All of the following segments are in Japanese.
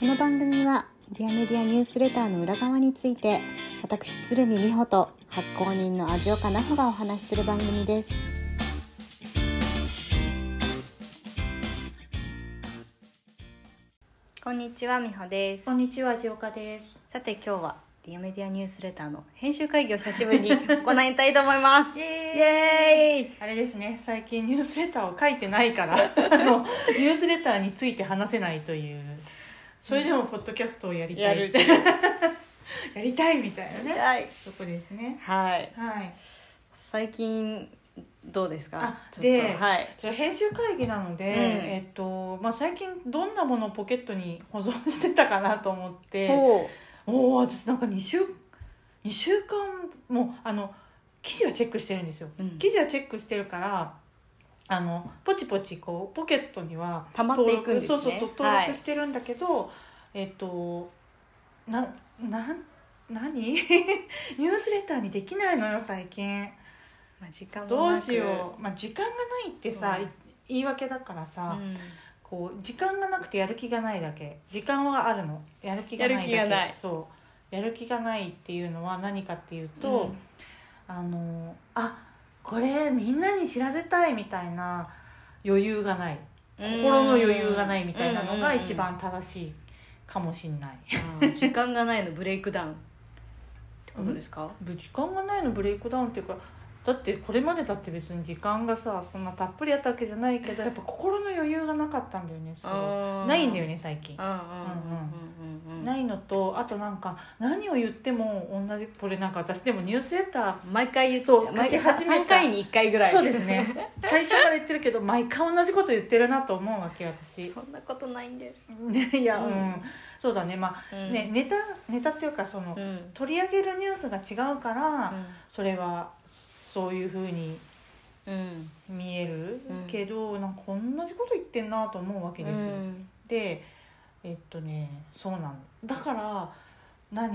この番組はディアメディアニュースレターの裏側について、私鶴見美穂と発行人の味岡奈穂がお話しする番組です。こんにちは、美穂です。こんにちは、味岡です。さて、今日はディアメディアニュースレターの編集会議を久しぶりに行いたいと思います。イエーイ、あれですね、最近ニュースレターを書いてないからニュースレターについて話せないという、それでもポッドキャストをやりたいやりたいみたいなね、はい、そこですね。はい、はい、最近どうですか。で、はい、じゃあ編集会議なので、最近どんなものをポケットに保存してたかなと思って、私なんか2週間も記事はチェックしてるんですよ、記事はチェックしてるから、ポチポチこうポケットには溜まっていくんですね。登録してるんだけど、何ニュースレターにできないのよ最近。時間もなく、どうしよう、時間がないってさ、言い訳だからさ、こう時間がなくてやる気がないだけ。時間はあるの、やる気がないだけ。そう、やる気がないっていうのは何かっていうと、これみんなに知らせたいみたいな余裕がない、心の余裕がないみたいなのが一番正しいかもしれない。時間がないのブレイクダウンってことですか？時間がないのブレイクダウンっていうか、だってこれまでだって別に時間がさ、そんなたっぷりあったわけじゃないけど、やっぱ心の余裕がなかったんだよね。ないんだよね最近。ないのと、あとなんか何を言っても同じ。これなんか私でもニュースレター毎回言って、毎回3回に1回ぐらい。そうですね。最初から言ってるけど毎回同じこと言ってるなと思うわけ私。そんなことないんです。いや、そうだね。ネタっていうか、その取り上げるニュースが違うから、それは。そういう風に見えるけど、なんか同じこと言ってんなと思うわけですよ、で、そうなのだから、これ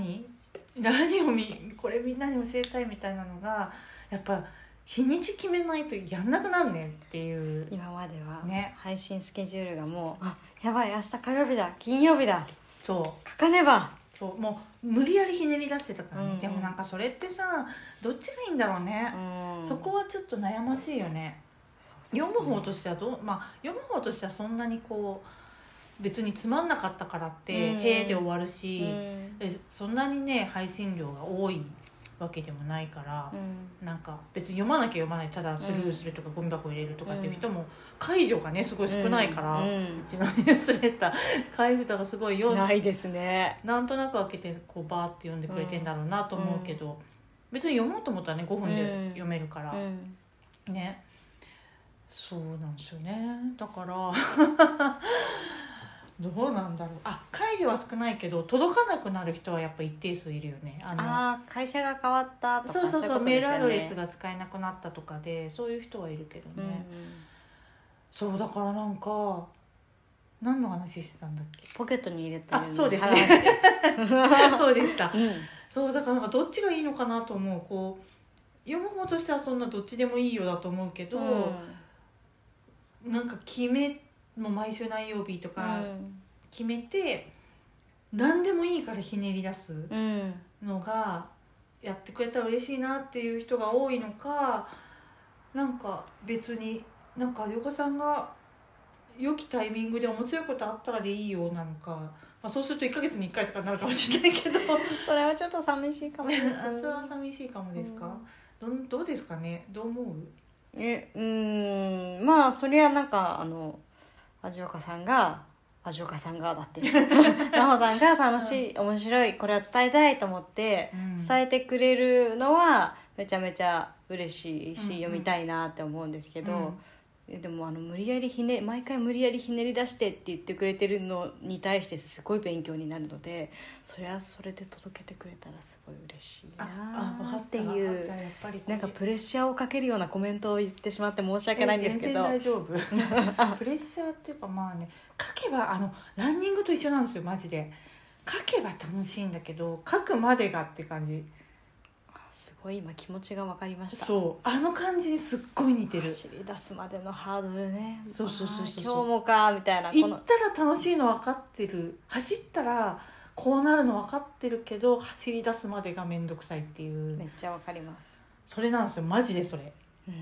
みんなに教えたいみたいなのが、やっぱ日にち決めないとやんなくなんねんっていう。今までは、配信スケジュールがもう、やばい、明日火曜日だ、金曜日だ、書かねば、もう無理やりひねり出してたからね、でもなんかそれってさ、どっちがいいんだろうね、そこはちょっと悩ましいよね。読む方としては読む方としてはそんなにこう別につまんなかったからって「へえ」で終わるし、そんなにね配信量が多いわけでもないから、なんか別に読まなきゃ読まない、ただスルーするとかゴミ箱入れるとかっていう人も、解除がねすごい少ないから、うちのニュースレター開封とかすごい読んでないですね。なんとなく開けてこうバーって読んでくれてんだろうなと思うけど、別に読もうと思ったらね5分で読めるから、ね、そうなんですよね。だからどうなんだろう。解除は少ないけど、届かなくなる人はやっぱ一定数いるよね。会社が変わったとか、そうメールアドレスが使えなくなったとかで、そういう人はいるけどね、そうだから、なんか何の話してたんだっけ。ポケットに入れたような話。そうですねそうでした、そうだから、なんかどっちがいいのかなと思う。こう読む方としてはそんなどっちでもいいよだと思うけど、なんか決めてもう毎週何曜日とか決めて、何でもいいからひねり出すのがやってくれたら嬉しいなっていう人が多いのか、なんか別になんか横さんが良きタイミングで面白いことあったらでいいよなのか、そうすると1ヶ月に1回とかになるかもしれないけどそれはちょっと寂しいかもですそれは寂しいかもですか、どうですかね、どう思う。それはなんか味岡さんがだってなほさんが楽しい、面白い、これは伝えたいと思って伝えてくれるのはめちゃめちゃ嬉しいし、読みたいなって思うんですけど、でも毎回無理やりひねり出してって言ってくれてるのに対してすごい勉強になるので、それはそれで届けてくれたらすごい嬉しいなあっていう。なんかプレッシャーをかけるようなコメントを言ってしまって申し訳ないんですけど、全然大丈夫プレッシャーっていうか、書けばランニングと一緒なんですよマジで。書けば楽しいんだけど、書くまでがって感じ。すごい今気持ちが分かりました。そう、あの感じにすっごい似てる。走り出すまでのハードルね。そうそうそうそう、今日もかみたいな。行ったら楽しいの分かってる、走ったらこうなるの分かってるけど、走り出すまでがめんどくさいっていう。めっちゃ分かります。それなんですよ、マジでそれ、うん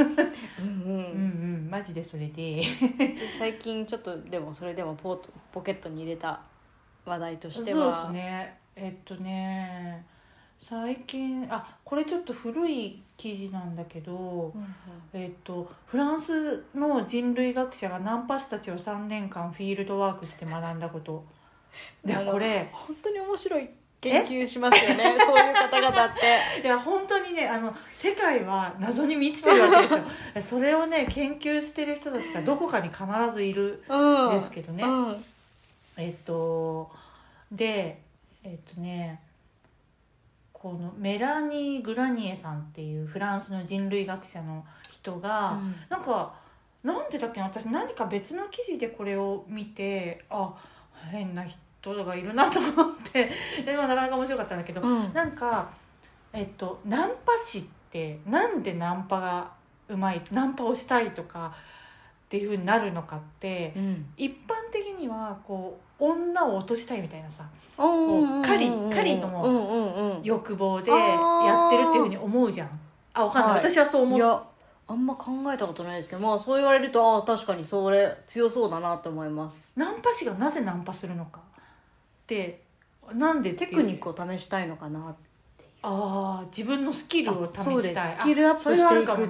うんうんうん、うんうん、マジでそれで最近ちょっとでもそれでもポケットに入れた話題としては、そうですね、最近、あ、これちょっと古い記事なんだけど、うんうん、フランスの人類学者がナンパ師たちを3年間フィールドワークして学んだことで、これ本当に面白い研究しますよねそういう方々っていや本当にね、世界は謎に満ちてるわけですよそれをね研究してる人たちがどこかに必ずいるんですけどね、うんうん、でこのメラニー・グラニエさんっていうフランスの人類学者の人が、うん、なんでだっけな、私何か別の記事でこれを見て、あ、変な人がいるなと思ってで、まあ、なかなか面白かったんだけど、うん、ナンパ師ってなんでナンパがうまい、ナンパをしたいとかっていう風になるのかって、うん、一般的にはこう女を落としたいみたいなさ、狩りのも欲望でやってるっていう風に思うじゃん。あ、わかんない、はい、私はそう思う。いや、あんま考えたことないですけど、まあ、そう言われると、あ、確かにそれ強そうだなと思います。ナンパ師がなぜナンパするのかで、なんでテクニックを試したいのかなっていう。ああ、自分のスキルを試したい。そうです、スキルアップしていく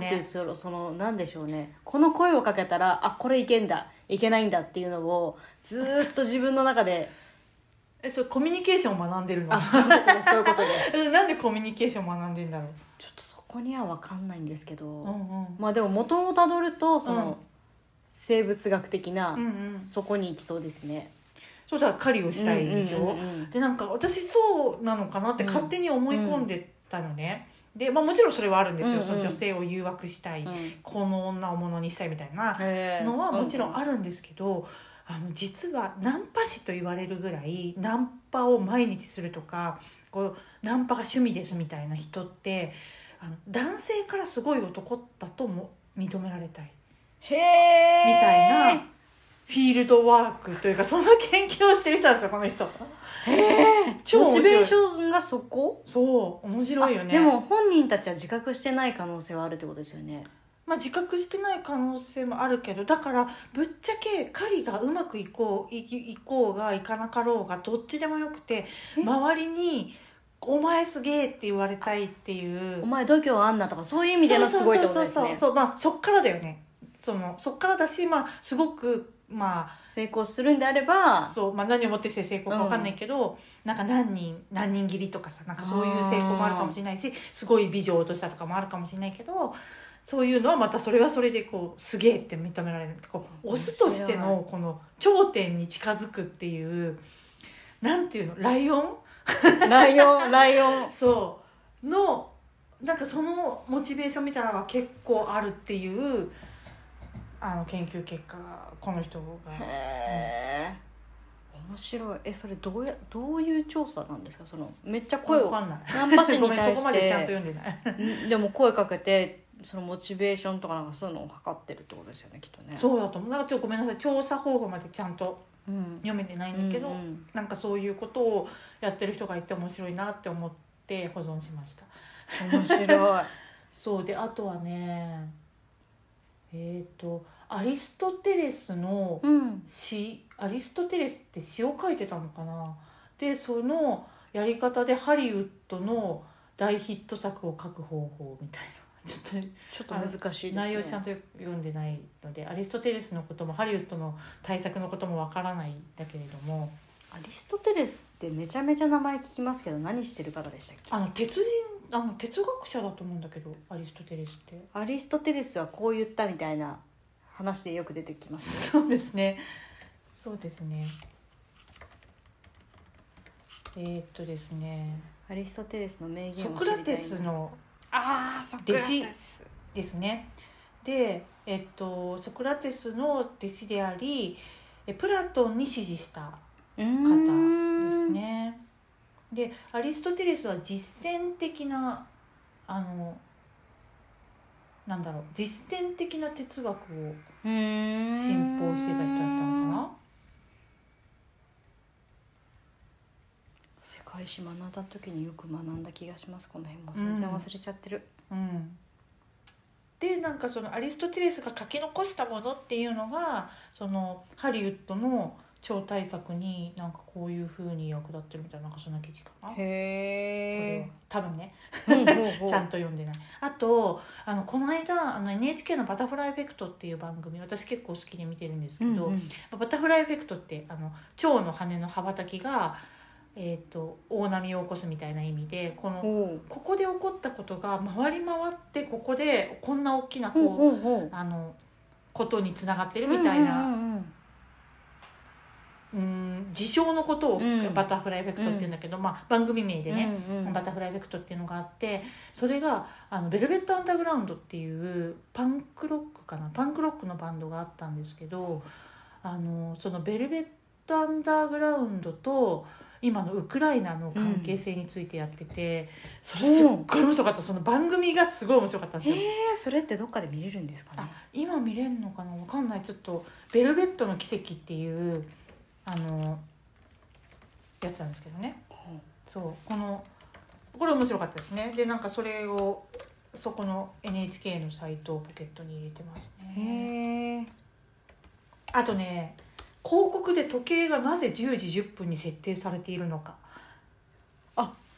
っていう、そのなんでしょうね、この声をかけたら、あ、これいけんだ、いけないんだっていうのをずっと自分の中でそれコミュニケーションを学んでるの。あ、そういうことです、そういうことですなんでコミュニケーションを学んでんだろう、ちょっとそこには分かんないんですけど、うんうん、まあでも元をたどるとその、うん、生物学的な、うんうん、そこに行きそうですね。そうだ、狩りをしたいでしょ、うんうんうんうん、で、なんか私そうなのかなって勝手に思い込んでたのね、うんうん、で、まあ、もちろんそれはあるんですよ、うんうん、その女性を誘惑したい、うん、この女をものにしたいみたいなのはもちろんあるんですけど、実はナンパ師と言われるぐらいナンパを毎日するとか、こうナンパが趣味ですみたいな人って、男性からすごい男だとも認められたい、へー、みたいなフィールドワークというか、そんな研究をしてみたんですよ、この人。超面白い。モチベーションがそこ？そう、面白いよね。でも本人たちは自覚してない可能性はあるってことですよね。まあ、自覚してない可能性もあるけど、だからぶっちゃけ狩りがうまくいこうがいかなかろうがどっちでもよくて、周りにお前すげえって言われたいっていう、お前度胸あんなとか、そういう意味でのすごいってことですね。そう、まあ、そっからだよね。そっからだし、まあ、すごく、まあ、成功するんであれば、そう、まあ、何をもって成功か分かんないけど、うん、なんか何人切りとかさ、なんかそういう成功もあるかもしれないし、すごい美女を落としたとかもあるかもしれないけど、そういうのはまたそれはそれでこうすげえって認められる、こうオスとしてのこの頂点に近づくっていう、なんていうの、ライオンそうの、なんかそのモチベーションみたいなのが結構あるっていう。研究結果、この人が、へえ、うん、面白い。それどういう調査なんですか？そのめっちゃ声をナンパ師に対してそこまでちゃんと読んでないでも声かけて、そのモチベーションとか、なんかそういうのを測ってるってことですよね、きっとね。そうだと思う。なんかちょっとごめんなさい、調査方法までちゃんと読めてないんだけど、うんうんうん、なんかそういうことをやってる人がいて面白いなって思って保存しました。面白い。そうで、あとはね、アリストテレスの詩、うん、アリストテレスって詩を書いてたのかな。で、そのやり方でハリウッドの大ヒット作を書く方法みたいな、ちょっと難しいですね。内容ちゃんと読んでないので、アリストテレスのこともハリウッドの大作のこともわからないんだけれども、アリストテレスってめちゃめちゃ名前聞きますけど、何してる方でしたっけ？鉄人、哲学者だと思うんだけど、アリストテレスって。アリストテレスはこう言ったみたいな話でよく出てきますそうですね、そうですね。ですね、アリストテレスの名言を知りたい。ソクラテスの弟子ですね。で、ソクラテスの弟子であり、プラトンに師事した方ですね。でアリストテレスは実践的な実践的な哲学を信奉してた人だったのかな。世界史学んだ時によく学んだ気がします。この辺も全然忘れちゃってる。うん、でなんかそのアリストテレスが書き残したものっていうのがそのハリウッドの超大作になんかこういう風に役立ってるみたいな、なんかそんな記事かな。へー、多分ねちゃんと読んでない。あとこの間NHK の「バタフライエフェクト」っていう番組、私結構好きで見てるんですけど、うんうん、バタフライエフェクトって蝶の羽の羽ばたきが、大波を起こすみたいな意味で、ここで起こったことが回り回ってここでこんな大きなことにつながってるみたいな。うんうんうんうん、事象のことをバタフライエフェクトっていうんだけど、番組名でね、バタフライエフェクトっていうのがあって、それがベルベット・アンダーグラウンドっていうパンクロックのバンドがあったんですけど、そのベルベット・アンダーグラウンドと今のウクライナの関係性についてやってて、それすっごい面白かった。その番組がすごい面白かったんですよ。それってどっかで見れるんですかね。今見れるのかな、わかんない。ちょっとベルベットの奇跡っていうやつなんですけどね、うん、そうこれ面白かったですね。でなんかそれをそこの NHK のサイトをポケットに入れてますね。あとね、広告で時計がなぜ10時10分に設定されているのか、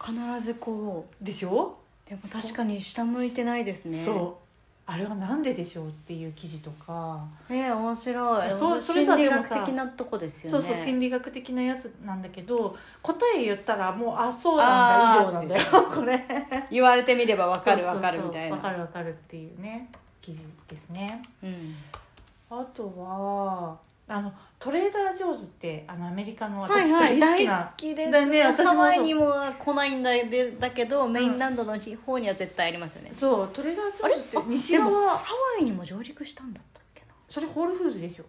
必ずこうでしょ。でも確かに下向いてないですね。そう、あれはなんででしょうっていう記事とか、面白い。それさ、心理学的なとこですよね。そう心理学的なやつなんだけど、答え言ったらもうそうなんだ、以上なんだよこれ言われてみればわかるわかるみたいな、わかるわかるっていうね記事ですね。あとはトレーダー・ジョーズってアメリカの私大好きです。ね、ハワイにも来ないんだけど、メインランドの方には絶対ありますよね。そうトレーダー・ジョーズって西側はハワイにも上陸したんだったっけな。それホールフーズでしょ。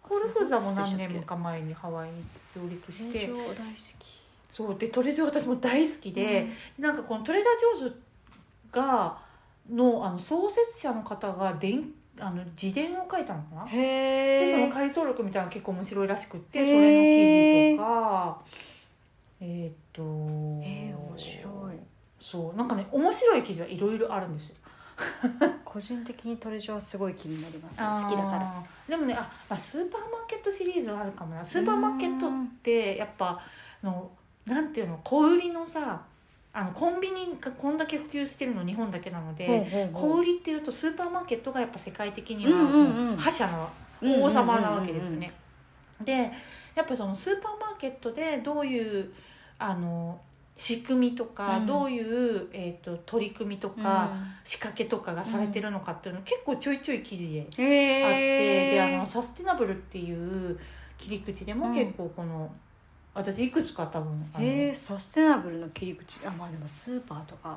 ホールフーズはもう何年もか前にハワイに上陸して、大好き。そうでトレジョー私も大好きで、なんかこのトレーダー・ジョーズがの創設者の方が自伝を書いたのかな。でその回想録みたいなのが結構面白いらしくって、それの記事とか面白い。そうなんかね、面白い記事はいろいろあるんですよ個人的にトレジョはすごい気になります、ね、好きだから。でもね、スーパーマーケットシリーズはあるかもな。スーパーマーケットってやっぱなんていうの、小売りのさ、コンビニがこんだけ普及してるの日本だけなので、小売りっていうとスーパーマーケットがやっぱ世界的には覇者の王様なわけですよね。でやっぱそのスーパーマーケットでどういう仕組みとか、どういう、取り組みとか、仕掛けとかがされてるのかっていうの結構ちょいちょい記事であって、でサスティナブルっていう切り口でも結構私いくつか多分サステナブルの切り口、でもスーパーとか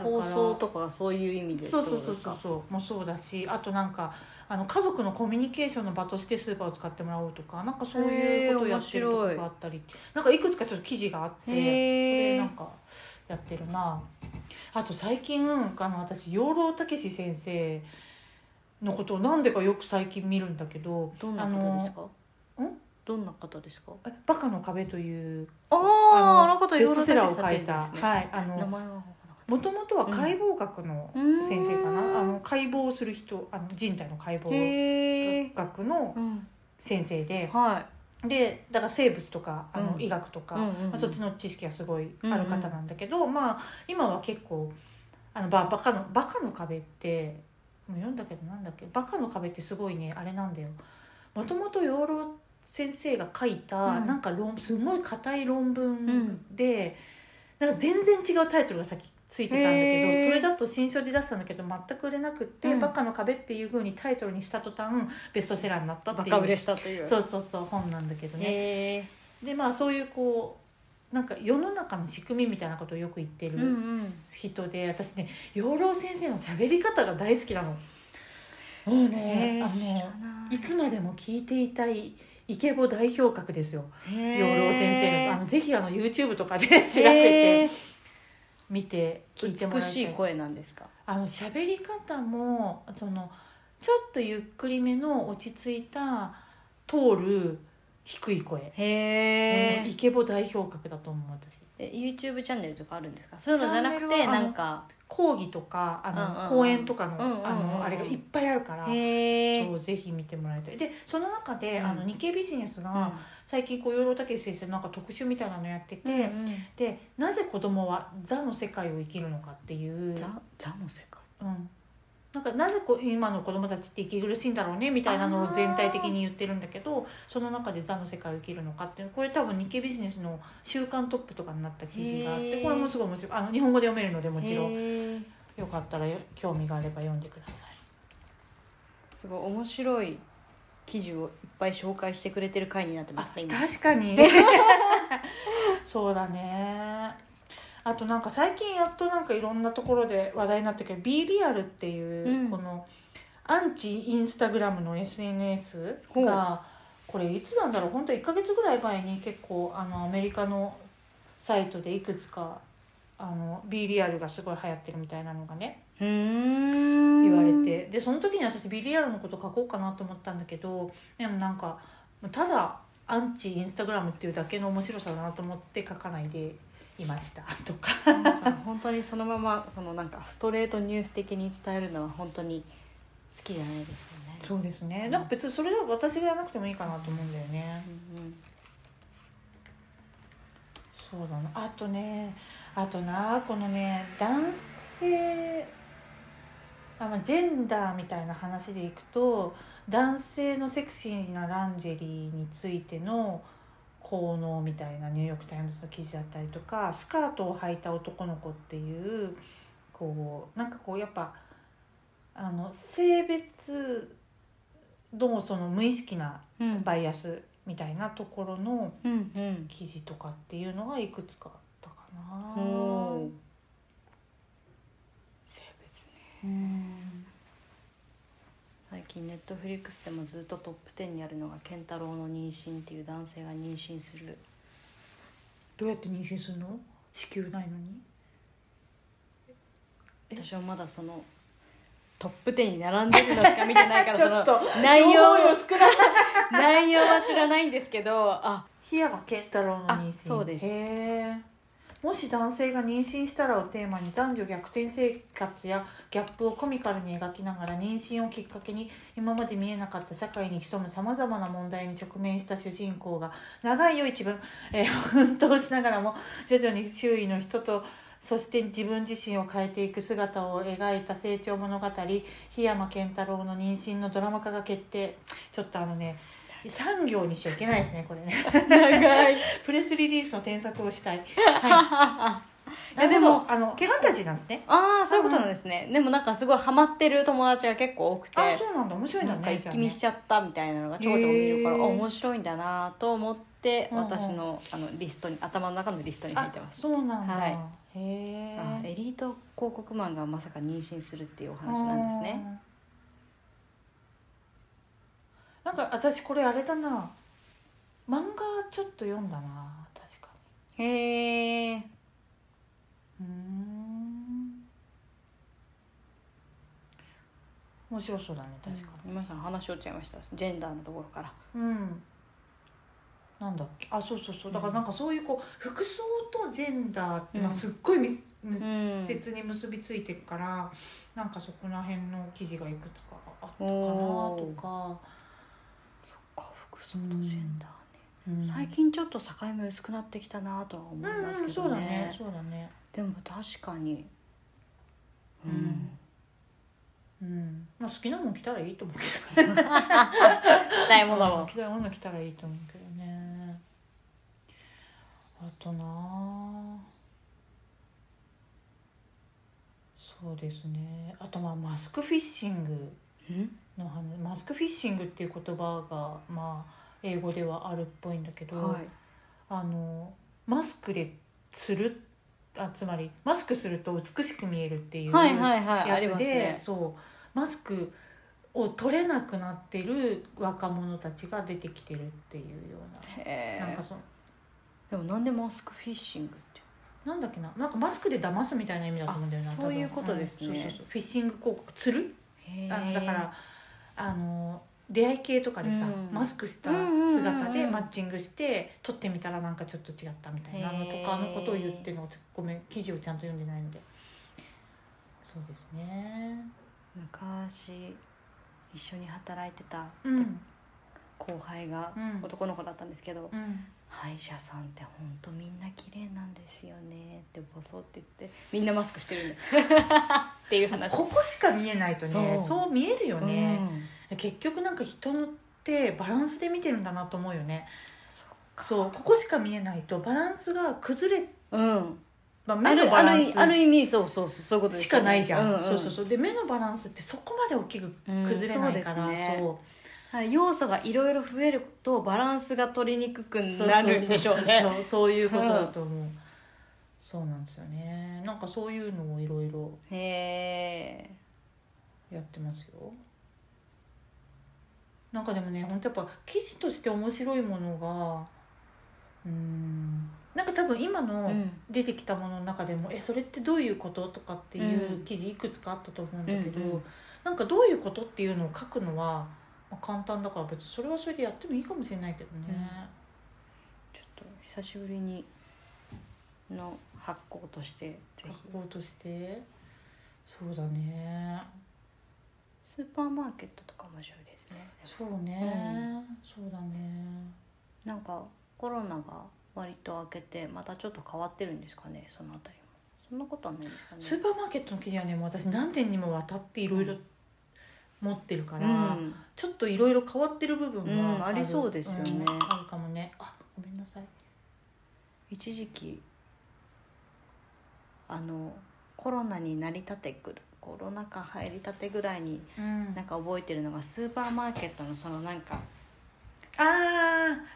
放送とかがそういう意味でそうもそうだし、あとなんか家族のコミュニケーションの場としてスーパーを使ってもらおうとか、なんかそういうことをやってるとこがあったり、なんかいくつかちょっと記事があって、それなんかやってるな。あと最近私養老たけし先生のことをなんでかよく最近見るんだけど、どんなことですか？どんな方ですか？バカの壁というベストセラーを書いた、もともとは解剖学の先生かな、解剖する人、人体の解剖学の先生で、でだから生物とか医学とか、そっちの知識がすごいある方なんだけど、今は結構バカの壁ってもう読んだけど、なんだっけ、バカの壁ってすごいね、あれなんだよ、もともと養老先生が書いたなんかすごい硬い論文で、なんか全然違うタイトルがさっきついてたんだけど、それだと新書で出したんだけど全く売れなくって「バカの壁」っていう風にタイトルにした途端ベストセラーになったっていう、バカ売れしたという、そう本なんだけどね。でそういうなんか世の中の仕組みみたいなことをよく言ってる人で、私ね養老先生の喋り方が大好きなの。もうねいつまでも聞いていたい。イケボ代表格ですよ、養老先生の。ぜひYouTube とかで調べて見て聞いてもらいたい。美しい声なんですか？喋り方もちょっとゆっくりめの落ち着いた通る低い声。へえ。イケボ代表格だと思う私。YouTube チャンネルとかあるんですか？そういうのじゃなくてなんか講義とか講演とかの、あれがいっぱいあるから、そうぜひ見てもらいたい。でその中で、日経ビジネスが最近養老孟司先生のなんか特集みたいなのやってて、でなぜ子供は座の世界を生きるのかっていう。座の世界。なんかなぜ今の子供たちって息苦しいんだろうねみたいなのを全体的に言ってるんだけど、その中で座の世界を生きるのかっていう、これ多分日経ビジネスの週刊トップとかになった記事があって、これもすごい面白い。日本語で読めるので、もちろんよかったら興味があれば読んでください。すごい面白い記事をいっぱい紹介してくれてる回になってますね今。確かにそうだね。あとなんか最近やっとなんかいろんなところで話題になったけど、 B リアルっていうこのアンチインスタグラムの SNS が、これいつなんだろう、本当1ヶ月ぐらい前に結構アメリカのサイトでいくつかB リアルがすごい流行ってるみたいなのがね言われて、でその時に私 B リアルのこと書こうかなと思ったんだけど、でもなんかただアンチインスタグラムっていうだけの面白さだなと思って書かないでいましたとか本当にそのままなんかストレートニュース的に伝えるのは本当に好きじゃないですよね。そうですね。なんか別にそれは私じゃなくてもいいかなと思うんだよね。そうだな。あとな、このね男性ジェンダーみたいな話でいくと、男性のセクシーなランジェリーについての効能みたいなニューヨークタイムズの記事だったりとか、スカートを履いた男の子っていう、なんかやっぱ性別の無意識なバイアスみたいなところの記事とかっていうのがいくつかあったかな。性別ね。最近ネットフリックスでもずっとトップ10にあるのが、健太郎の妊娠っていう男性が妊娠する。どうやって妊娠するの？子宮ないのに。私はまだトップ10に並んでるのしか見てないからちょっと内容は知らないんですけど、檜山健太郎の妊娠。そうです。もし男性が妊娠したらをテーマに、男女逆転生活やギャップをコミカルに描きながら、妊娠をきっかけに今まで見えなかった社会に潜むさまざまな問題に直面した主人公が長いよ一文、奮闘しながらも徐々に周囲の人と、そして自分自身を変えていく姿を描いた成長物語、檜山健太郎の妊娠のドラマ化が決定。ちょっと産業にしちゃいけないですねこれね長いプレスリリースの添削をしたい、はい、いやでもファンタジーなんですね。そういうことなんですね。でもなんかすごいハマってる友達が結構多くて、そうなんだ、面白いんだね。なんか一気見しちゃったみたいなのがちょこちょこ見るから、面白いんだなと思って私のリストに、頭の中のリストに入ってます。そうなんだ、はい、エリート広告マンがまさか妊娠するっていうお話なんですね。なんか私これあれだな、漫画ちょっと読んだな確かに。へえ。面白そうだね確かに。皆さん話し落ちちゃいましたジェンダーのところから。なんだっけ、そうだからなんかそういう服装とジェンダーってすっごい密接に結びついてるから、なんかそこら辺の記事がいくつかあったかなとか。最近ちょっと境目薄くなってきたなとは思いますけどね。でも確かにまあ好きなもん着たらいいと思うけどね着たいものを着たらいいと思うけどね。あとな、そうですね、あとマスクフィッシングの話。マスクフィッシングっていう言葉が英語ではあるっぽいんだけど、マスクでする、つまりマスクすると美しく見えるっていうやつで、マスクを取れなくなっている若者たちが出てきてるっていうような、なんかそのでもなんでマスクフィッシングってなんだっけな、なんかマスクで騙すみたいな意味だと思うんだよな。そういうことですね、うん、そうそうそう、フィッシング広告釣る、だから出会い系とかでさ、うん、マスクした姿でマッチングして、うんうんうん、撮ってみたらなんかちょっと違ったみたいなのとかのことを言ってるのを、ごめん記事をちゃんと読んでないので。そうですね、昔一緒に働いてた、うん、後輩が男の子だったんですけど、うん、歯医者さんってほんとみんな綺麗なんですよねってボソって言って、みんなマスクしてるんだっていう話。ここしか見えないとね、そう見えるよね、うん、結局なんか人のってバランスで見てるんだなと思うよね。そう、ここしか見えないとバランスが崩れ、うんまあ、目のバランスある意味そういうことですよね、しかないじゃん、うんうん、そうで目のバランスってそこまで大きく崩れないから、うん、そう要素がいろいろ増えるとバランスが取りにくくなるんでしょうね。そういうことだと思う、うん、そうなんですよね。なんかそういうのをいろいろやってますよ。なんかでもね、本当やっぱ記事として面白いものがなんか多分今の出てきたものの中でも、うん、それってどういうこととかっていう記事いくつかあったと思うんだけど、うんうん、なんかどういうことっていうのを書くのは簡単だから、別にそれはそれでやってもいいかもしれないけどね、うん、ちょっと久しぶりにの発行としてぜひ発行として。そうだね、スーパーマーケットとか面白いですね。そうね、うん、そうだね。なんかコロナが割と開けてまたちょっと変わってるんですかね、そのあたりも。そんなことはないんですかね。スーパーマーケットの記事はね、もう私何年にもわたっていろいろ持ってるから、うん、ちょっといろいろ変わってる部分は ありそうですよね、うん、あるかもね。あ、ごめんなさい。一時期コロナになりたてくるコロナ禍入りたてぐらいに、うん、なんか覚えてるのがスーパーマーケットのそのなんか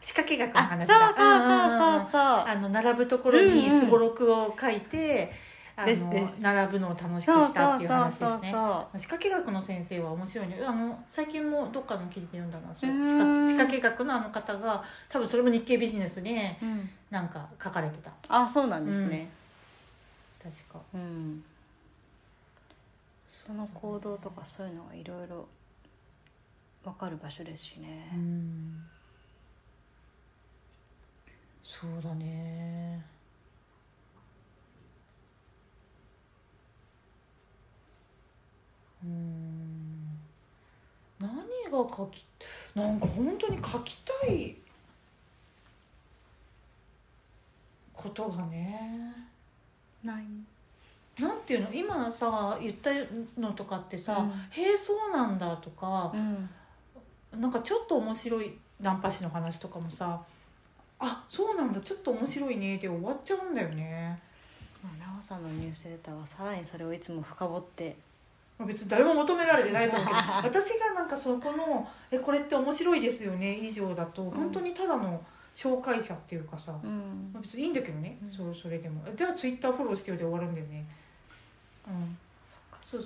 仕掛け学の話だ。そう、並ぶところにすごろくを書いて、です並ぶのを楽しくしたっていう話ですね。そう仕掛け学の先生は面白いね。最近もどっかの記事で読んだな。仕掛け学のあの方が多分それも日経ビジネスでなんか書かれてた、うん、あ、そうなんですね、うん、確か、うん、その行動とかそういうのがいろいろわかる場所ですしね、うん、そうだね。何がなんか本当に書きたいことがねない。なんていうの、今さ言ったのとかってさ、うん、へえそうなんだとか、うんなんかちょっと面白いナンパ師の話とかもさ、あ、そうなんだちょっと面白いねで終わっちゃうんだよね。奈緒さんのニュースレターはさらにそれをいつも深掘って、別に誰も求められてないと思うけど私がなんかそこのこれって面白いですよね以上だと本当にただの紹介者っていうかさ、うん、別にいいんだけどね、うん、それでもじゃあツイッターフォローしてよで終わるんだよね、うん、そう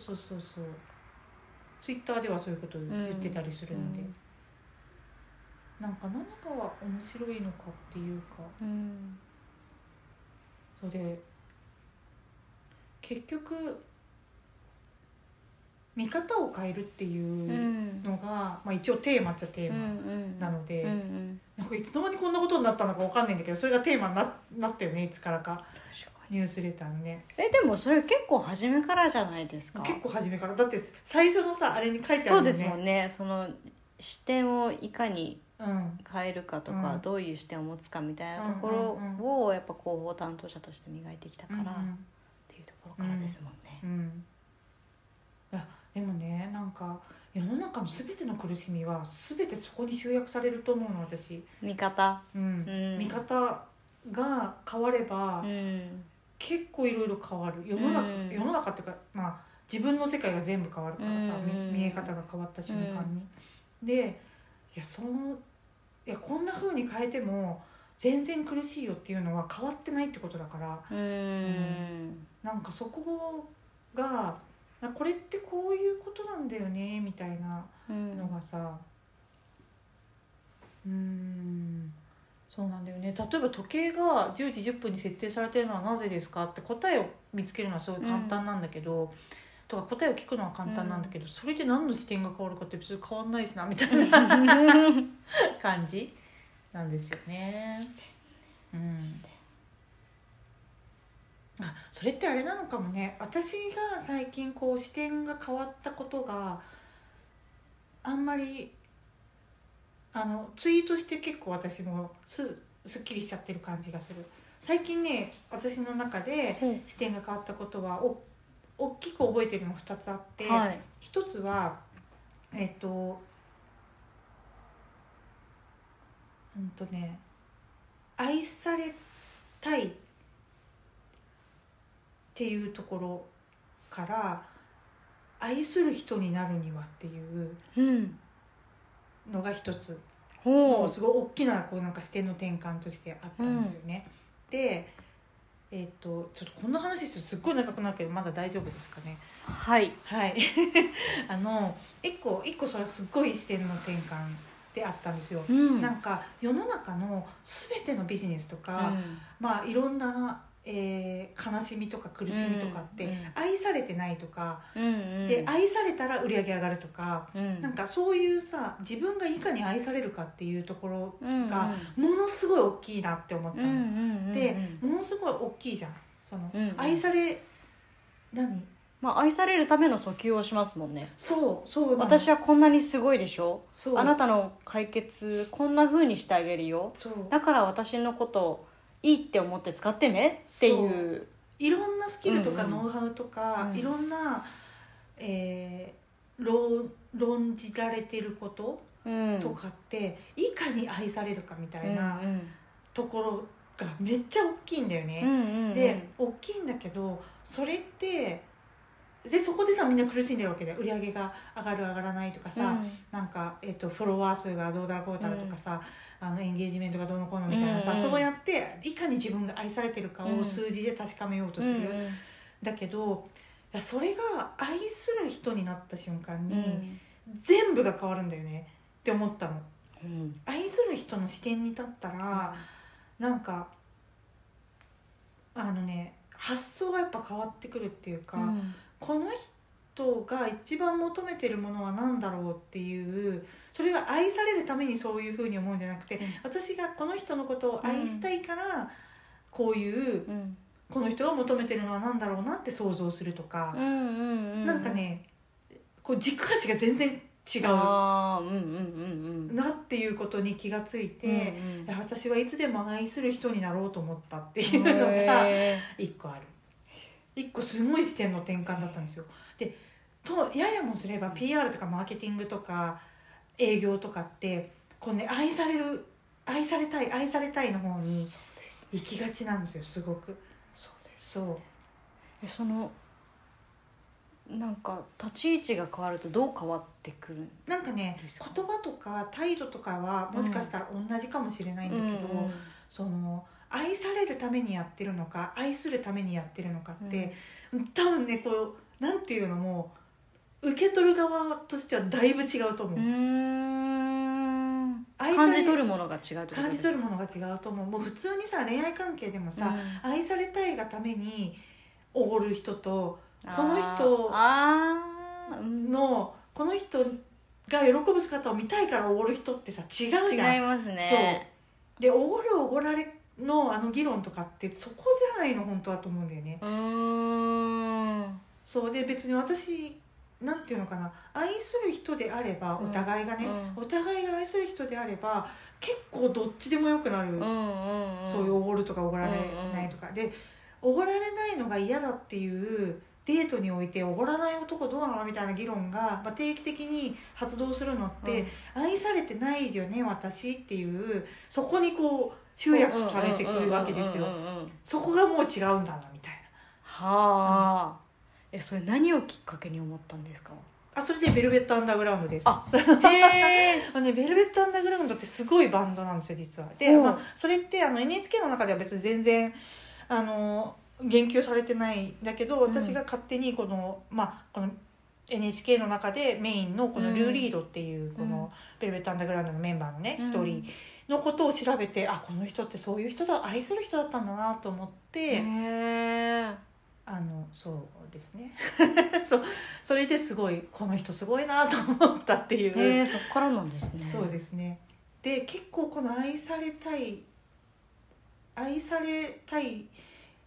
ツイッターではそういうことを言ってたりするので、うん、なんか何が面白いのかっていうか、うん、それ結局見方を変えるっていうのが、うんまあ、一応テーマっちゃテーマなので、うんうんうん、なんかいつの間にこんなことになったのか分かんないんだけど、それがテーマに なったよね、いつからか。ニュースレターね。でもそれ結構初めからじゃないですか。結構初めからだって最初のさあれに書いてあるもんね。そうですもんね。その視点をいかに変えるかとか、うん、どういう視点を持つかみたいなところをやっぱ広報担当者として磨いてきたから、うんうん、っていうところからですもんね、うんうん、でもねなんか世の中の全ての苦しみは全てそこに集約されると思うの私。見方、うんうん、見方が変われば、うん結構いろいろ変わる世の中っていうか、まあ、自分の世界が全部変わるからさ、見え方が変わった瞬間に、でいやこんな風に変えても全然苦しいよっていうのは変わってないってことだから、なんかそこがこれってこういうことなんだよねみたいなのがさ、そうなんだよね。例えば時計が10時10分に設定されてるのはなぜですかって答えを見つけるのはすごい簡単なんだけど、とか答えを聞くのは簡単なんだけど、それで何の視点が変わるかって別に変わんないしなみたいな感じなんですよね。あ、それってあれなのかもね。私が最近こう視点が変わったことがあんまりツイートして結構私もすっきりしちゃってる感じがする。最近ね、私の中で視点が変わったことは大きく覚えてるの2つあって、1つは愛されたいっていうところから愛する人になるにはっていうのが一つ、すごい大きなこうなんか視点の転換としてあったんですよね。で、ちょっとこんな話してるとすっごい長くなるけどまだ大丈夫ですかね。はい一個それはすっごい視点の転換であったんですよ。なんか世の中の全てのビジネスとか、まあいろんな悲しみとか苦しみとかって愛されてないとか、で愛されたら売り上げ上がるとか、なんかそういうさ、自分がいかに愛されるかっていうところがものすごい大きいなって思ったの、でものすごい大きいじゃんその、愛され愛されるための訴求をしますもんね。そう、私はこんなにすごいでしょ、あなたの解決こんな風にしてあげるよ、だから私のこといいって思って使ってねっていう、いろんなスキルとかノウハウとか、いろんな、論じられてることとかって、いかに愛されるかみたいなところがめっちゃ大きいんだよね、で大きいんだけど、それってでそこでさみんな苦しんでるわけで、売り上げが上がる上がらないとかさ、なんか、フォロワー数がどうだこうだとかさ、エンゲージメントがどうのこうのみたいなさ、そうやっていかに自分が愛されてるかを数字で確かめようとする、だけどそれが愛する人になった瞬間に、全部が変わるんだよねって思ったの、愛する人の視点に立ったら、なんか発想がやっぱ変わってくるっていうか、この人が一番求めてるものは何だろうっていう、それが愛されるためにそういうふうに思うんじゃなくて、私がこの人のことを愛したいから、こういう、この人が求めてるのは何だろうなって想像するとか、なんかねこう軸足が全然違うなっていうことに気がついて、私はいつでも愛する人になろうと思ったっていうのが一個ある。一個すごい視点の転換だったんですよ。でとややもすれば PR とかマーケティングとか営業とかってこう、愛されたい愛されたいの方に行きがちなんですよ、すごく。そのなんか立ち位置が変わるとどう変わってくるんですか？なんかね、言葉とか態度とかはもしかしたら同じかもしれないんだけど、その愛されるためにやってるのか愛するためにやってるのかって、多分ねこうなんていうのも受け取る側としてはだいぶ違うと思う。感じ取るものが違う。感じ取るものが違うと思う。もう普通にさ恋愛関係でもさ、愛されたいがためにおごる人とこの人が喜ぶ姿を見たいからおごる人ってさ違うじゃん。違いますね。そうでおごるおごられの議論とかってそこじゃないの本当だと思うんだよね。そうで別に私なんていうのかな、愛する人であればお互いがね、お互いが愛する人であれば結構どっちでもよくなる、そういうおごるとかおごられないとか、でおごられないのが嫌だっていうデートにおいておごらない男どうなのみたいな議論が、定期的に発動するのって、愛されてないよね私っていう、そこにこう集約されてくるわけですよ。そこがもう違うんだなみたいな。それ何をきっかけに思ったんですか？それでベルベットアンダーグラウンドです。ベルベットアンダーグラウンドってすごいバンドなんですよ実は。で、それってNHK の中では別に全然言及されてないんだけど、私が勝手にこの、まあ、このNHK の中でメインのこのルー・リードっていうこのベルベット・アンダーグラウンドのメンバーのね一人のことを調べて、あ、この人ってそういう人だ、愛する人だったんだなと思って、そうですねそれですごいこの人すごいなと思ったっていう、そっからなんですね。そうですね。で結構この愛されたい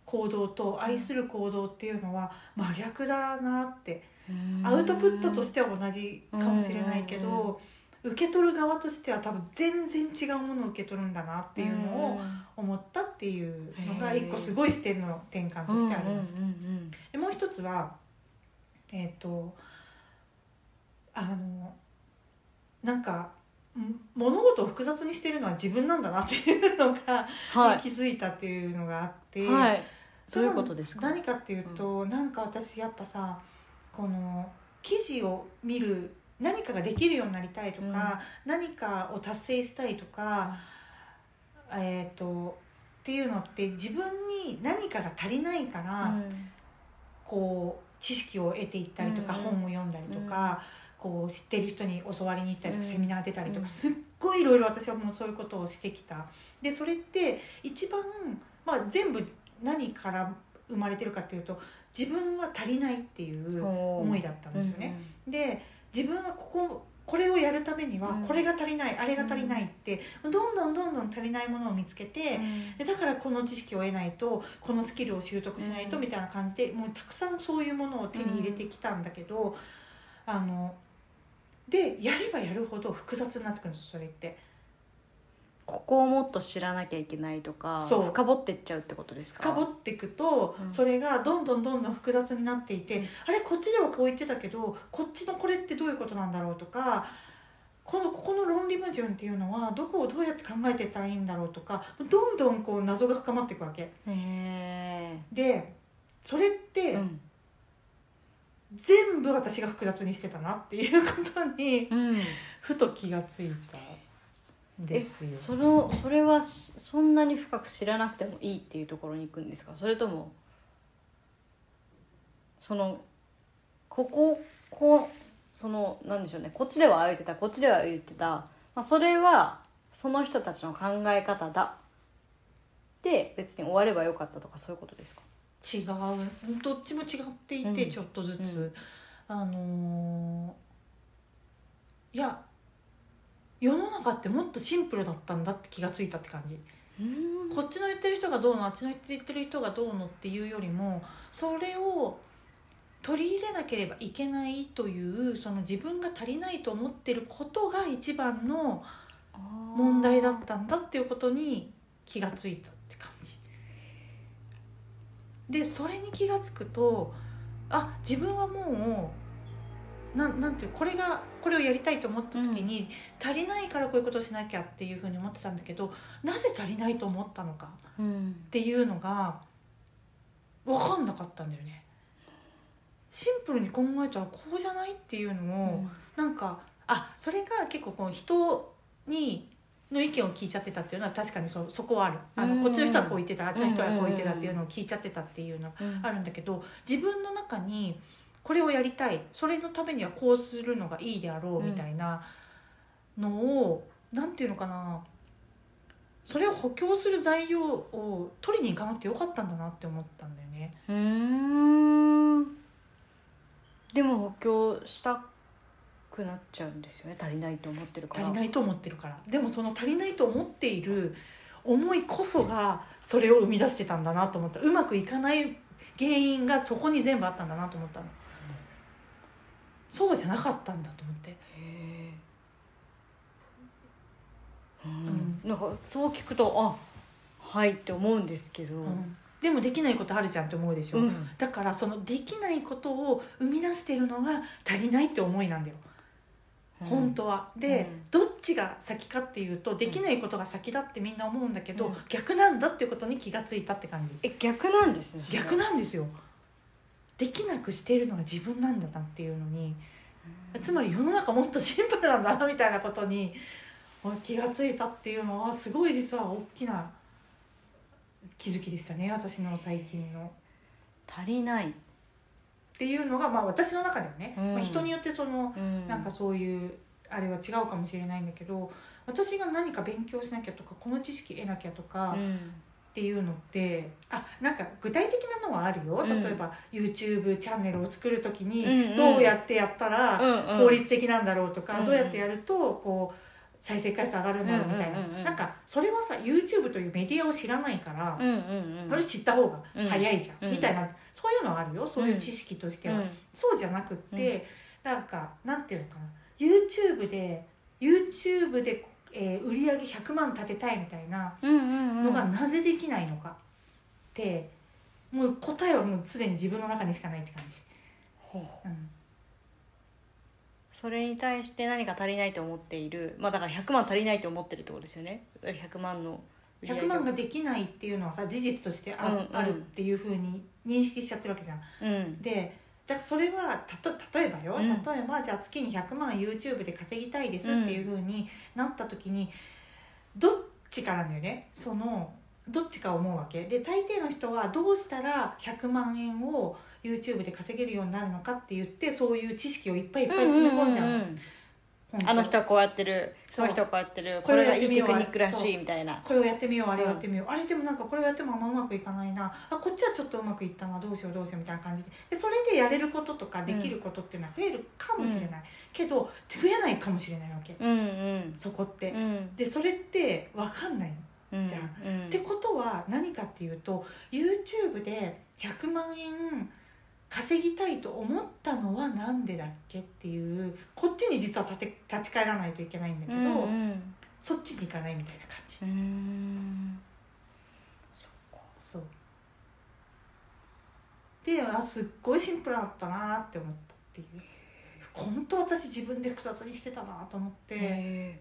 行動と愛する行動っていうのは真逆だなって、アウトプットとしては同じかもしれないけど、受け取る側としては多分全然違うものを受け取るんだなっていうのを思ったっていうのが一個すごい視点の転換としてありました。でもう一つはなんか物事を複雑にしてるのは自分なんだなっていうのが、はい、気づいたっていうのがあって、はい、それは何かっていうと、なんか私やっぱさ、この記事を見る、何かができるようになりたいとか、何かを達成したいとか、っていうのって自分に何かが足りないから、こう知識を得ていったりとか、本を読んだりとか、こう知ってる人に教わりに行ったりとか、セミナー出たりとか、すっごいいろいろ私はもうそういうことをしてきた。でそれって一番、まあ、全部何から生まれてるかっていうと、自分は足りないっていう思いだったんですよね。で自分はこれをやるためにはこれが足りない、あれが足りないってどんどん足りないものを見つけて、でだからこの知識を得ないと、このスキルを習得しないとみたいな感じで、もうたくさんそういうものを手に入れてきたんだけど、でやればやるほど複雑になってくるんです。それってここをもっと知らなきゃいけないとか、深掘っていっちゃうってことですか？深掘っていくと、それがどんどん複雑になっていて、あれこっちではこう言ってたけど、こっちのこれってどういうことなんだろうとか、ここの論理矛盾っていうのはどこをどうやって考えていったらいいんだろうとか、どんどんこう謎が深まっていくわけ。でそれって、全部私が複雑にしてたなっていうことに、ふと気がついた。ですよね。それはそんなに深く知らなくてもいいっていうところに行くんですか？それともそのなんでしょうね、こっちでは言ってた、こっちでは言ってた、それはその人たちの考え方だで別に終わればよかったとか、そういうことですか？違う、どっちも違っていて、ちょっとずつ、いや世の中ってもっとシンプルだったんだって気がついたって感じ。こっちの言ってる人がどうの、あっちの言ってる人がどうのっていうよりも、それを取り入れなければいけないという、その自分が足りないと思ってることが一番の問題だったんだっていうことに気がついたって感じで、それに気がつくと、あ、自分はもうなんていう、これをやりたいと思った時に、足りないからこういうことをしなきゃっていうふうに思ってたんだけど、なぜ足りないと思ったのかっていうのが分かんなかったんだよね。シンプルに考えたらこうじゃないっていうのを、なんか、あ、それが結構この人の意見を聞いちゃってたっていうのは確かにそこはある。こっちの人はこう言ってた、あっちの人はこう言ってたっていうのを聞いちゃってたっていうのがあるんだけど、自分の中にこれをやりたい、それのためにはこうするのがいいであろうみたいなのを、なんていうのかな、それを補強する材料を取りに行かなくてよかったんだなって思ったんだよね。でも補強したくなっちゃうんですよね、足りないと思ってるから。足りないと思ってるから。でもその足りないと思っている思いこそがそれを生み出してたんだなと思った。うまくいかない原因がそこに全部あったんだなと思ったの。そうじゃなかったんだと思って。なんかそう聞くと、あ、はいって思うんですけど、でもできないことあるじゃんって思うでしょ。だからそのできないことを生み出しているのが足りないって思いなんだよ、本当は。で、どっちが先かっていうと、できないことが先だってみんな思うんだけど、逆なんだっていうことに気がついたって感じ。逆なんですね。逆なんですよ。できなくしているのが自分なんだなっていうのに、つまり世の中もっとシンプルなんだなみたいなことに気がついたっていうのは、すごい実は大きな気づきでしたね、私の最近の。足りないっていうのが、まあ、私の中でもね、まあ、人によってその、なんかそういうあれは違うかもしれないんだけど、私が何か勉強しなきゃとかこの知識得なきゃとか、っていうのってなんか具体的なのはあるよ。例えば、YouTube チャンネルを作るときにどうやってやったら効率的なんだろうとか、どうやってやるとこう再生回数上がるんだろうみたいな、なんかそれはさ YouTube というメディアを知らないから、それ知った方が早いじゃん、みたいな、そういうのはあるよ、そういう知識としては、そうじゃなくって、なんかなんていうのかな、YouTubeで売り上げ100万立てたいみたいなのがなぜできないのかって、もう答えはもうすでに自分の中にしかないって感じ。それに対して何か足りないと思っている、まあだから100万足りないと思ってるってことですよね。100万の100万ができないっていうのはさ、事実として あるっていうふうに認識しちゃってるわけじゃん、でだからそれは例えばよ、例えばじゃあ月に100万 YouTube で稼ぎたいですっていうふうになった時に、どっちかなんだよね。そのどっちか思うわけで、大抵の人はどうしたら100万円を YouTube で稼げるようになるのかって言って、そういう知識をいっぱい詰め込んじゃう、あの人はこうやってる、その人はこうやってる、これがいいテクニックらしいみたいな、これをやってみよう、あれやってみよう、あれでもなんかこれをやってもあんまうまくいかないな、あこっちはちょっとうまくいったな、どうしようみたいな感じ でそれでやれることとかできることっていうのは増えるかもしれない、けど増えないかもしれないわけ、そこって、でそれって分かんないのじゃあ、ってことは何かっていうと、 YouTube で100万円稼ぎたいと思ったのはなんでだっけっていう、こっちに実は立ち返らないといけないんだけど、そっちに行かないみたいな感じ。そうで、すっごいシンプルだったなって思ったっていう、本当私自分で複雑にしてたなと思って、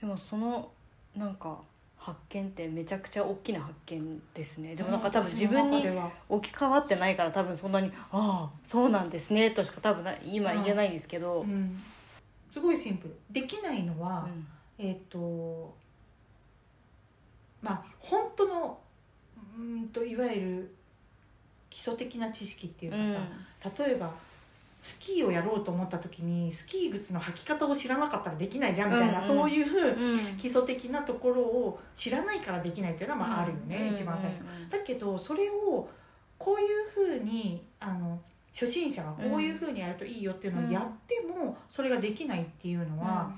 でもそのなんか発見ってめちゃくちゃ大きな発見ですね。でもなんか多分自分に置き換わってないから、多分そんなにああそうなんですねとしか多分今言えないんですけど、すごいシンプル。できないのは、まあ本当のいわゆる基礎的な知識っていうかさ、例えばスキーをやろうと思った時にスキー靴の履き方を知らなかったらできないじゃんみたいな、そういう基礎的なところを知らないからできないっていうのはまああるよね、一番最初。だけどそれをこういうふうに初心者はこういうふうにやるといいよっていうのをやってもそれができないっていうのは、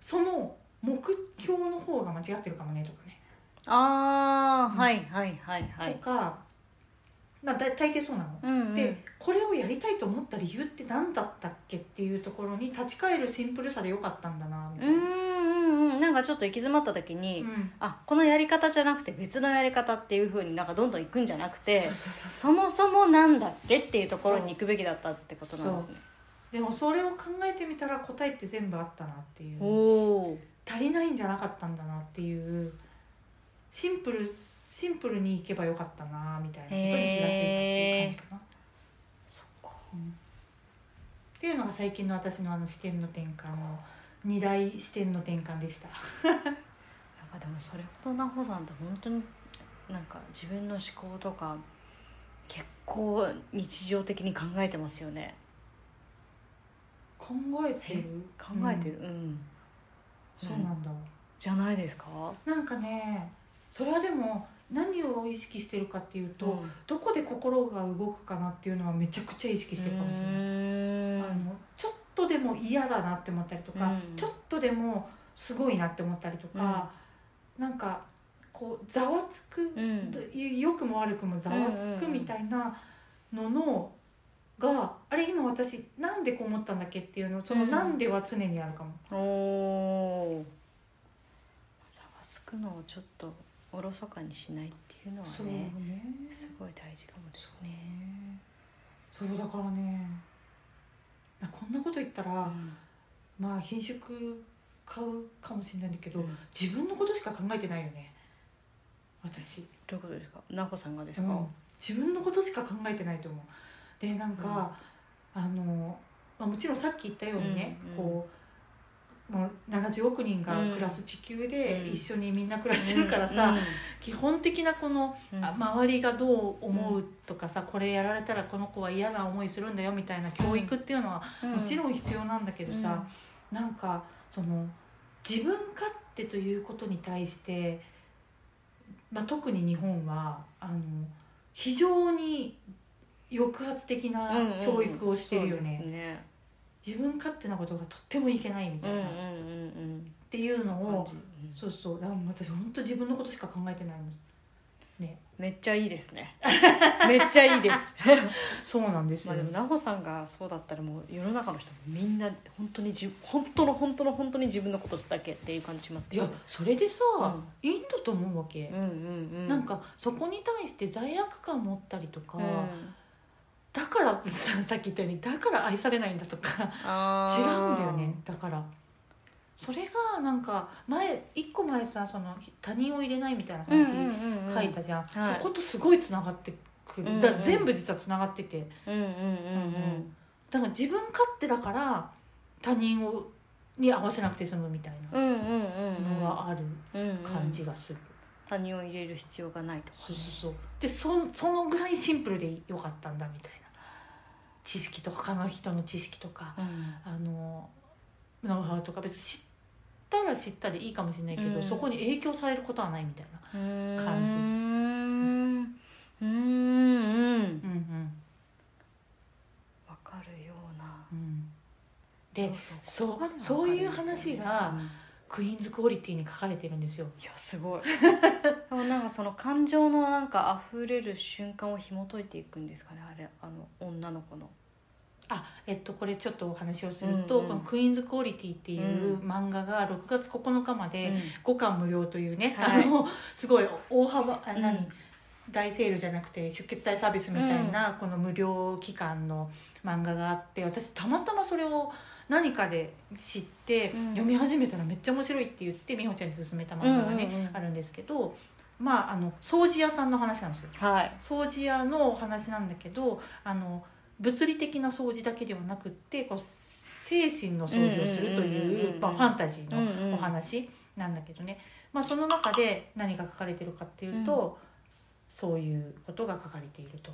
その目標の方が間違ってるかもねとかね。とか大抵そうなの、でこれをやりたいと思った理由って何だったっけっていうところに立ち返るシンプルさでよかったんだなみたいな、なんかちょっと行き詰まった時に、あこのやり方じゃなくて別のやり方っていう風になんかどんどん行くんじゃなくて、そもそもなんだっけっていうところに行くべきだったってことなんですね。でもそれを考えてみたら答えって全部あったなっていう、足りないんじゃなかったんだなっていう、シンプルにいけばよかったなみたいなことに気がついたっていう感じかな。そっか、っていうのが最近の私の視点の転換の2大視点の転換でした。なんかでもそれほどなほさんって本当になんか自分の思考とか結構日常的に考えてますよね。考えてる、そうなんだ、じゃないですか。なんかね、それはでも何を意識してるかっていうと、どこで心が動くかなっていうのはめちゃくちゃ意識してるかもしれない。ちょっとでも嫌だなって思ったりとか、ちょっとでもすごいなって思ったりとか、なんかこうざわつく、良くも悪くもざわつくみたいなのが、あれ今私なんでこう思ったんだっけっていうの、そのなんでは常にあるかも。ざわつくのをちょっとおろそかにしないっていうのは ねすごい大事かもですね。そうだからね、こんなこと言ったら、まあ品種買うかもしれないんだけど、自分のことしか考えてないよね私。どういうことですか？なほさんがですか？自分のことしか考えてないと思う。でなんか、もちろんさっき言ったようにね、こうもう70億人が暮らす地球で一緒にみんな暮らしてるからさ、基本的なこの周りがどう思うとかさ、これやられたらこの子は嫌な思いするんだよみたいな教育っていうのはもちろん必要なんだけどさ、なんかその自分勝手ということに対して、まあ、特に日本は非常に抑圧的な教育をしてるよね。自分勝手なことがとってもいけないみたいな、っていうのを、そうそう、だから私本当自分のことしか考えてないもんね。めっちゃいいですね。めっちゃいいです。そうなんですよ。まあでもなほさんがそうだったらもう世の中の人もみんな本当に本当に自分のことだけっていう感じしますけど。いやそれでさ、いいんだと思うわけ。なんかそこに対して罪悪感持ったりとか。だからさっき言ったようにだから愛されないんだとか違うんだよね。だからそれがなんか一個前さ、その他人を入れないみたいな話書いたじゃん、そことすごいつながってくる、だから全部実はつながってて、だから自分勝手だから他人に合わせなくて済むみたいなのがある感じがする。他人を入れる必要がないとか、ね、そうそうそう、でそのぐらいシンプルでよかったんだみたいな知識とか他の人の知識とか、ノウハウとか別に知ったら知ったでいいかもしれないけど、そこに影響されることはないみたいな感じ。わかるような、でそういう話がクイーンズクオリティに書かれてるんですよ。いやすごい。でもなんかその感情のなんか溢れる瞬間を紐解いていくんですかね、あれ、女の子の。これちょっとお話をすると、このクイーンズクオリティっていう漫画が6月9日まで5巻無料というね、すごい大幅大セールじゃなくて出血大サービスみたいなこの無料期間の漫画があって、私たまたまそれを何かで知って読み始めたらめっちゃ面白いって言って美穂ちゃんに勧めた漫画がねあるんですけど、まあ掃除屋さんの話なんですよ。掃除屋のお話なんだけど、物理的な掃除だけではなくってこう精神の掃除をするというファンタジーのお話なんだけどね、その中で何が書かれてるかっていうと、そういうことが書かれていると。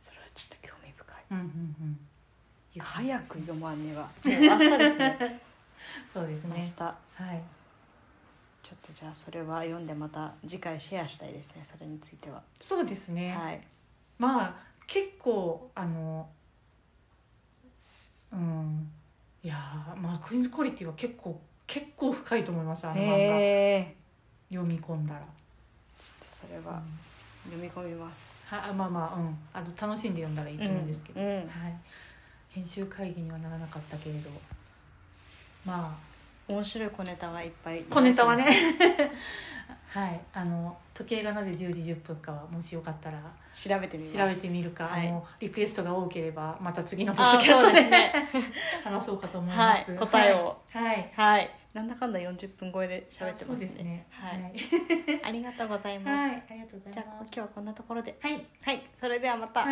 それはちょっと興味深い。早く読まんねは。明日ですね。そうですね。明日。はい。ちょっとじゃあそれは読んでまた次回シェアしたいですね。それについては。そうですね。はい。まあ結構いやまあクイーンズクオリティは結構深いと思います。漫画読み込んだら。ちょっとそれは読み込みます。はまあまあ楽しんで読んだらいいと思うんですけど。はい。編集会議にはならなかったけれど、まあ面白い小ネタはいっぱい。小ネタはねはい時計がなぜ10時10分かはもしよかったら調べてみるか、リクエストが多ければまた次のポッドキャスト で話そうかと思います、答えをなんだかんだ40分超えで喋ってますね。ありがとうございます。じゃあ今日はこんなところで、それではまた。